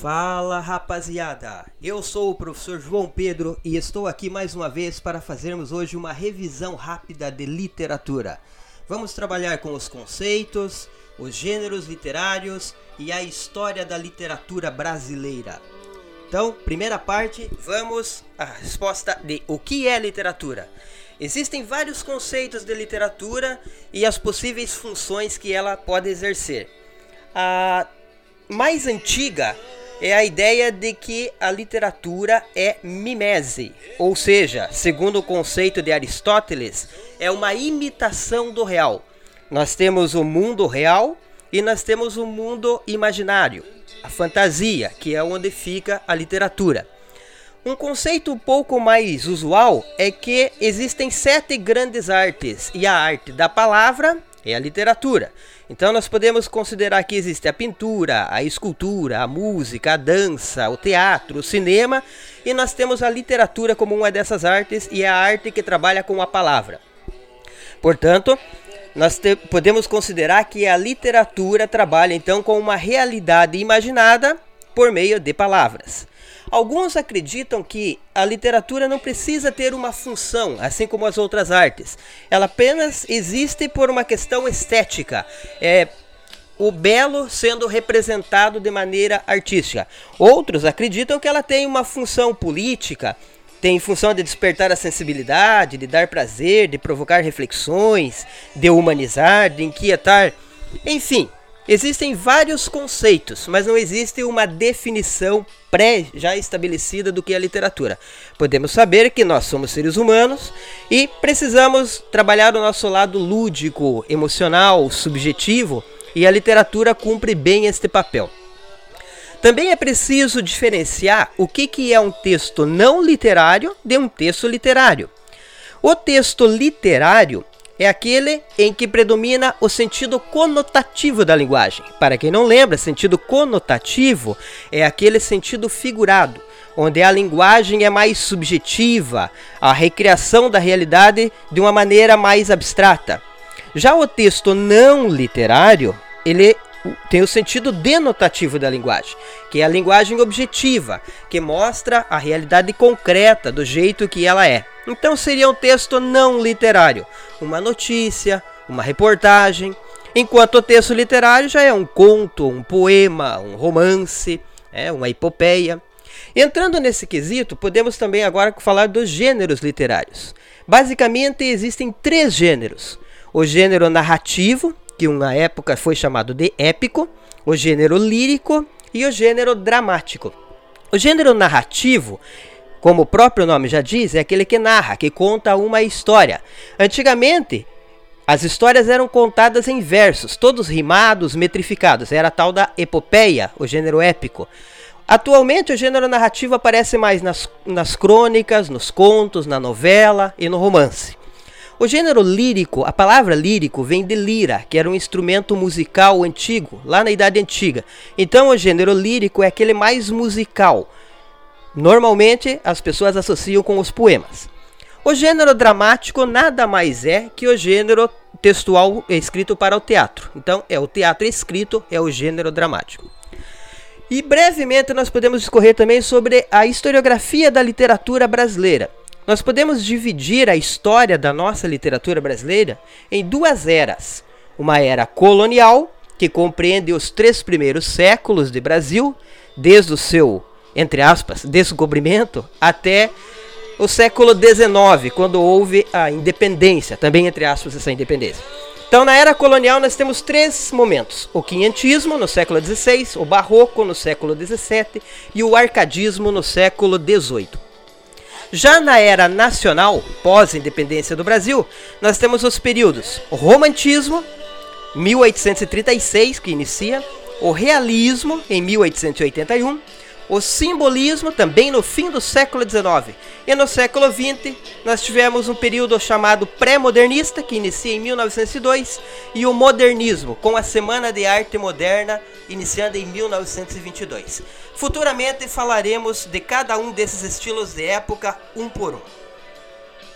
Fala, rapaziada! Eu sou o professor João Pedro e estou aqui mais uma vez para fazermos hoje uma revisão rápida de literatura. Vamos trabalhar com os conceitos, os gêneros literários e a história da literatura brasileira. Então, primeira parte, vamos à resposta de o que é literatura. Existem vários conceitos de literatura e as possíveis funções que ela pode exercer. A mais antiga é a ideia de que a literatura é mimese, ou seja, segundo o conceito de Aristóteles, é uma imitação do real. Nós temos o mundo real e nós temos o mundo imaginário, a fantasia, que é onde fica a literatura. Um conceito um pouco mais usual é que existem 7 grandes artes, e a arte da palavra é a literatura. Então nós podemos considerar que existe a pintura, a escultura, a música, a dança, o teatro, o cinema, e nós temos a literatura como uma dessas artes, e é a arte que trabalha com a palavra. Portanto, nós podemos considerar que a literatura trabalha então com uma realidade imaginada por meio de palavras. Alguns acreditam que a literatura não precisa ter uma função, assim como as outras artes. Ela apenas existe por uma questão estética. É o belo sendo representado de maneira artística. Outros acreditam que ela tem uma função política, tem função de despertar a sensibilidade, de dar prazer, de provocar reflexões, de humanizar, de inquietar, enfim. Existem vários conceitos, mas não existe uma definição já estabelecida do que é literatura. Podemos saber que nós somos seres humanos e precisamos trabalhar o nosso lado lúdico, emocional, subjetivo, e a literatura cumpre bem este papel. Também é preciso diferenciar o que é um texto não literário de um texto literário. O texto literário é aquele em que predomina o sentido conotativo da linguagem. Para quem não lembra, sentido conotativo é aquele sentido figurado, onde a linguagem é mais subjetiva, a recriação da realidade de uma maneira mais abstrata. Já o texto não literário, ele tem o sentido denotativo da linguagem, que é a linguagem objetiva, que mostra a realidade concreta do jeito que ela é. Então seria um texto não literário, uma notícia, uma reportagem, enquanto o texto literário já é um conto, um poema, um romance, uma epopeia. Entrando nesse quesito, podemos também agora falar dos gêneros literários. Basicamente existem 3 gêneros: o gênero narrativo, que na época foi chamado de épico, o gênero lírico e o gênero dramático. O gênero narrativo, como o próprio nome já diz, é aquele que narra, que conta uma história. Antigamente, as histórias eram contadas em versos, todos rimados, metrificados. Era a tal da epopeia, o gênero épico. Atualmente, o gênero narrativo aparece mais nas crônicas, nos contos, na novela e no romance. O gênero lírico, a palavra lírico vem de lira, que era um instrumento musical antigo, lá na Idade Antiga. Então, o gênero lírico é aquele mais musical. Normalmente, as pessoas associam com os poemas. O gênero dramático nada mais é que o gênero textual escrito para o teatro. Então, é o teatro escrito, é o gênero dramático. E brevemente nós podemos discorrer também sobre a historiografia da literatura brasileira. Nós podemos dividir a história da nossa literatura brasileira em 2 eras. Uma era colonial, que compreende os 3 primeiros séculos de Brasil, desde o seu, entre aspas, descobrimento, até o século XIX, quando houve a independência, também entre aspas essa independência. Então, na era colonial nós temos 3 momentos: o Quinhentismo no século XVI, o Barroco no século XVII e o Arcadismo no século XVIII. Já na era nacional, pós-independência do Brasil, nós temos os períodos: o Romantismo, 1836, que inicia, o Realismo, em 1881, o Simbolismo, também no fim do século XIX. E no século XX, nós tivemos um período chamado pré-modernista, que inicia em 1902, e o Modernismo, com a Semana de Arte Moderna, iniciando em 1922. Futuramente falaremos de cada um desses estilos de época, um por um.